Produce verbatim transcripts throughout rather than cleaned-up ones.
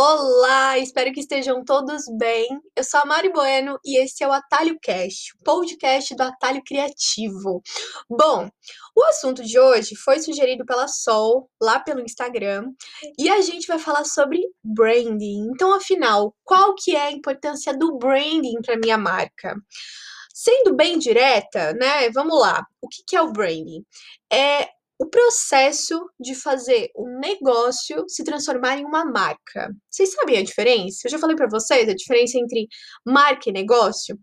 Olá, espero que estejam todos bem. Eu sou a Mari Bueno e esse é o Atalho Cash, o podcast do Atalho Criativo. Bom, o assunto de hoje foi sugerido pela Sol, lá pelo Instagram, e a gente vai falar sobre branding. Então, afinal, qual que é a importância do branding para minha marca? Sendo bem direta, né? Vamos lá. O que que é o branding? É o processo de fazer um negócio se transformar em uma marca. Vocês sabem a diferença? Eu já falei para vocês a diferença entre marca e negócio.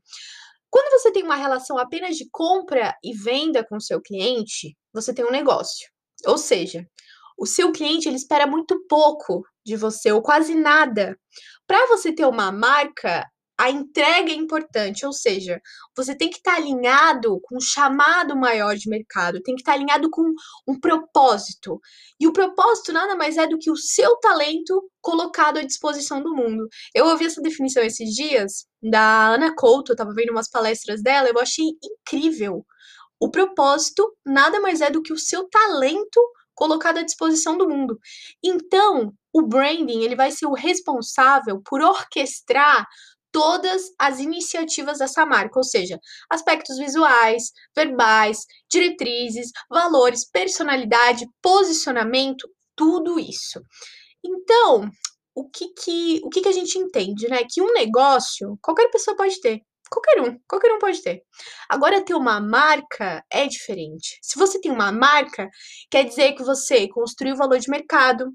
Quando você tem uma relação apenas de compra e venda com o seu cliente, você tem um negócio. Ou seja, o seu cliente ele espera muito pouco de você, ou quase nada. Para você ter uma marca, a entrega é importante, ou seja, você tem que estar alinhado com um chamado maior de mercado, tem que estar alinhado com um propósito. E o propósito nada mais é do que o seu talento colocado à disposição do mundo. Eu ouvi essa definição esses dias da Ana Couto, eu estava vendo umas palestras dela, eu achei incrível. O propósito nada mais é do que o seu talento colocado à disposição do mundo. Então, o branding ele vai ser o responsável por orquestrar todas as iniciativas dessa marca, ou seja, aspectos visuais, verbais, diretrizes, valores, personalidade, posicionamento, tudo isso. Então, o que que, o que, que a gente entende, né? Que um negócio, qualquer pessoa pode ter. Qualquer um, qualquer um pode ter. Agora, ter uma marca é diferente. Se você tem uma marca, quer dizer que você construiu valor de mercado,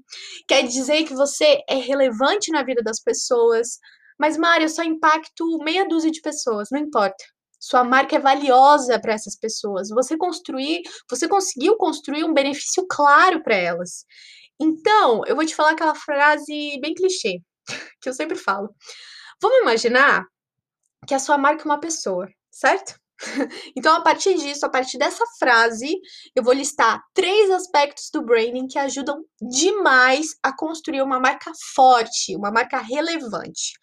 quer dizer que você é relevante na vida das pessoas. Mas, Mari, eu só impacto meia dúzia de pessoas, não importa. Sua marca é valiosa para essas pessoas. Você construir, você conseguiu construir um benefício claro para elas. Então, eu vou te falar aquela frase bem clichê, que eu sempre falo. Vamos imaginar que a sua marca é uma pessoa, certo? Então, a partir disso, a partir dessa frase, eu vou listar três aspectos do branding que ajudam demais a construir uma marca forte, uma marca relevante.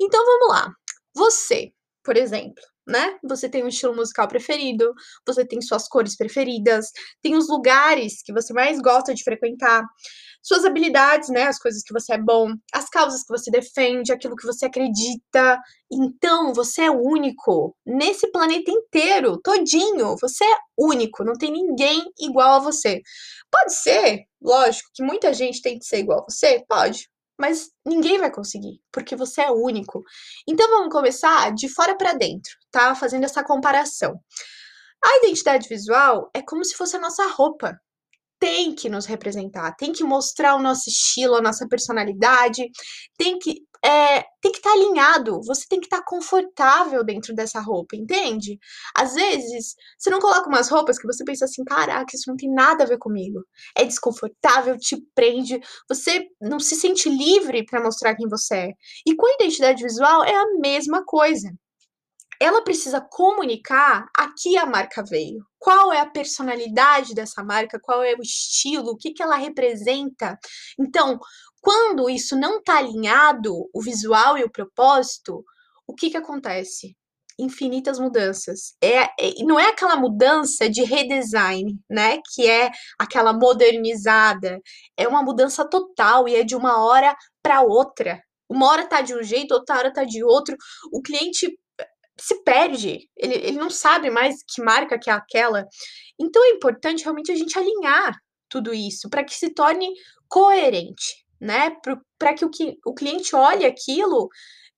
Então, vamos lá. Você, por exemplo, né? Você tem um estilo musical preferido, você tem suas cores preferidas, tem os lugares que você mais gosta de frequentar, suas habilidades, né? As coisas que você é bom, as causas que você defende, aquilo que você acredita. Então, você é único. Nesse planeta inteiro, todinho, você é único. Não tem ninguém igual a você. Pode ser, lógico, que muita gente tem que ser igual a você? Pode. Mas ninguém vai conseguir, porque você é único. Então, vamos começar de fora para dentro, tá? Fazendo essa comparação. A identidade visual é como se fosse a nossa roupa. Tem que nos representar, tem que mostrar o nosso estilo, a nossa personalidade, tem que é, tem que estar alinhado, você tem que estar confortável dentro dessa roupa, entende? Às vezes, você não coloca umas roupas que você pensa assim, caraca, isso não tem nada a ver comigo. É desconfortável, te prende, você não se sente livre para mostrar quem você é. E com a identidade visual é a mesma coisa. Ela precisa comunicar a que a marca veio, qual é a personalidade dessa marca, qual é o estilo, o que, que ela representa. Então, quando isso não está alinhado, o visual e o propósito, o que, que acontece? Infinitas mudanças. É, é, não é aquela mudança de redesign, né? Que é aquela modernizada. É uma mudança total e é de uma hora para outra. Uma hora tá de um jeito, outra hora tá de outro. O cliente se perde, ele, ele não sabe mais que marca que é aquela. Então é importante realmente a gente alinhar tudo isso para que se torne coerente, né? Para que o, que o cliente olhe aquilo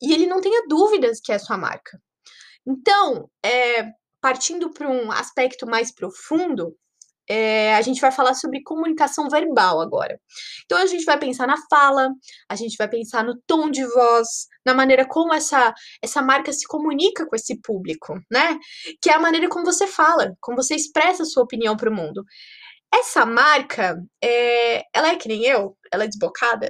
e ele não tenha dúvidas que é a sua marca. Então, é, partindo para um aspecto mais profundo, É, a gente vai falar sobre comunicação verbal agora. Então, a gente vai pensar na fala, a gente vai pensar no tom de voz, na maneira como essa, essa marca se comunica com esse público, né? Que é a maneira como você fala, como você expressa a sua opinião para o mundo. Essa marca, é, ela é que nem eu? Ela é desbocada?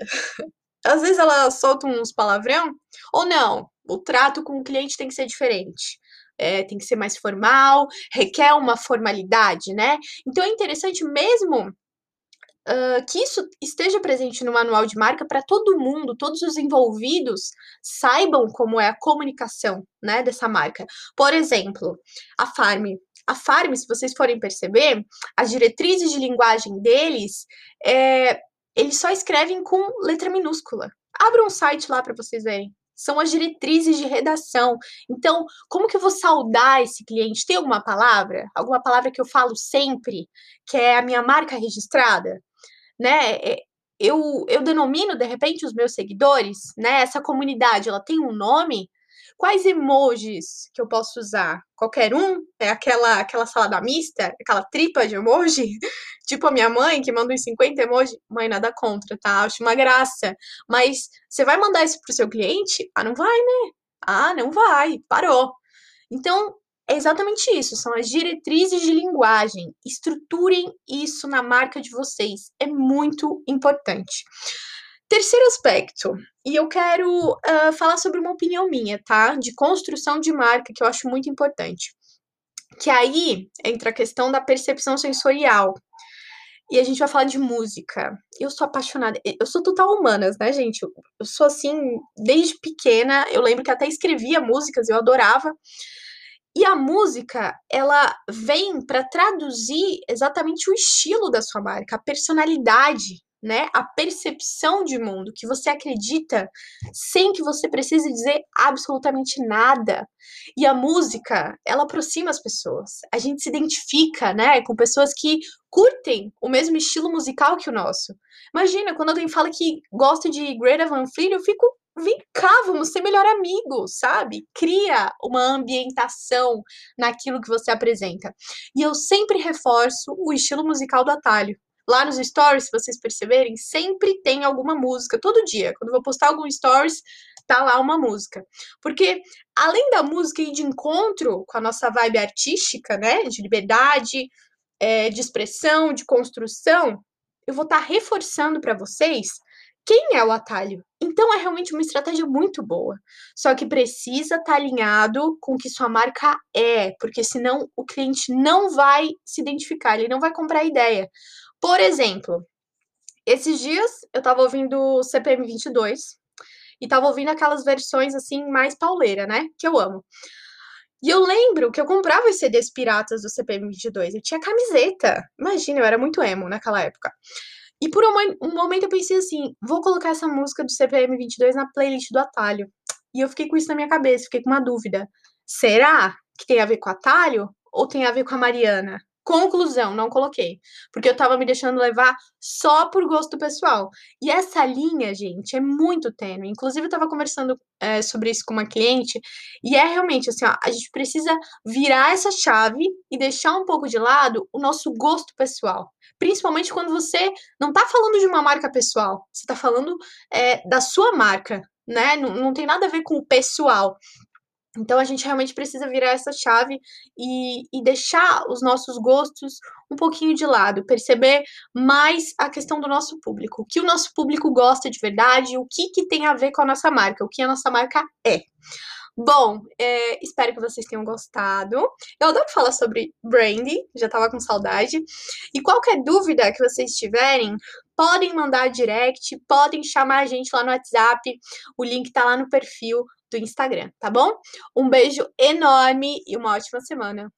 Às vezes ela solta uns palavrão? Ou não? O trato com o cliente tem que ser diferente. É, tem que ser mais formal, requer uma formalidade, né? Então, é interessante mesmo uh, que isso esteja presente no manual de marca para todo mundo, todos os envolvidos saibam como é a comunicação, né, dessa marca. Por exemplo, a Farm. A Farm, se vocês forem perceber, as diretrizes de linguagem deles, é, eles só escrevem com letra minúscula. Abra um site lá para vocês verem. São as diretrizes de redação. Então, como que eu vou saudar esse cliente? Tem alguma palavra? Alguma palavra que eu falo sempre, que é a minha marca registrada? Né? Eu, eu denomino, de repente, os meus seguidores, né? Essa comunidade, ela tem um nome? Quais emojis que eu posso usar? Qualquer um? É aquela, aquela salada mista? Aquela tripa de emoji? Tipo a minha mãe, que manda uns cinquenta emojis. Mãe, nada contra, tá? Acho uma graça. Mas você vai mandar isso pro seu cliente? Ah, não vai, né? Ah, não vai. Parou. Então, é exatamente isso. São as diretrizes de linguagem. Estruturem isso na marca de vocês. É muito importante. Terceiro aspecto, e eu quero uh, falar sobre uma opinião minha, tá? De construção de marca, que eu acho muito importante. Que aí entra a questão da percepção sensorial. E a gente vai falar de música. Eu sou apaixonada, eu sou total humanas, né, gente? Eu, eu sou assim, desde pequena, eu lembro que até escrevia músicas, eu adorava. E a música, ela vem para traduzir exatamente o estilo da sua marca, a personalidade, né? A percepção de mundo que você acredita sem que você precise dizer absolutamente nada. E a música, ela aproxima as pessoas. A gente se identifica, né, com pessoas que curtem o mesmo estilo musical que o nosso. Imagina, quando alguém fala que gosta de Greta Van Fleet, eu fico, vem cá, vamos ser melhor amigo, sabe? Cria uma ambientação naquilo que você apresenta. E eu sempre reforço o estilo musical do Atalho. Lá nos stories, se vocês perceberem, sempre tem alguma música, todo dia. Quando eu vou postar algum stories, tá lá uma música. Porque, além da música ir de encontro com a nossa vibe artística, né, de liberdade, é, de expressão, de construção, eu vou estar tá reforçando para vocês quem é o Atalho. Então, é realmente uma estratégia muito boa. Só que precisa estar tá alinhado com o que sua marca é, porque senão o cliente não vai se identificar, ele não vai comprar a ideia. Por exemplo, esses dias eu tava ouvindo o C P M vinte e dois e tava ouvindo aquelas versões, assim, mais pauleira, né? Que eu amo. E eu lembro que eu comprava os C Ds piratas do C P M vinte e dois. Eu tinha camiseta. Imagina, eu era muito emo naquela época. E por um, um momento eu pensei assim, vou colocar essa música do C P M vinte e dois na playlist do Atalho. E eu fiquei com isso na minha cabeça, fiquei com uma dúvida. Será que tem a ver com o Atalho ou tem a ver com a Mariana? Conclusão, não coloquei, porque eu tava me deixando levar só por gosto pessoal. E essa linha, gente, é muito tênue. Inclusive, eu tava conversando é, sobre isso com uma cliente, e é realmente assim, ó, a gente precisa virar essa chave e deixar um pouco de lado o nosso gosto pessoal. Principalmente quando você não tá falando de uma marca pessoal, você tá falando é, da sua marca, né? Não, não tem nada a ver com o pessoal. Então, a gente realmente precisa virar essa chave e, e deixar os nossos gostos um pouquinho de lado, perceber mais a questão do nosso público, o que o nosso público gosta de verdade, o que, que tem a ver com a nossa marca, o que a nossa marca é. Bom, é, espero que vocês tenham gostado. Eu adoro falar sobre branding, já tava com saudade. E qualquer dúvida que vocês tiverem, podem mandar direct, podem chamar a gente lá no WhatsApp, o link tá lá no perfil do Instagram, tá bom? Um beijo enorme e uma ótima semana!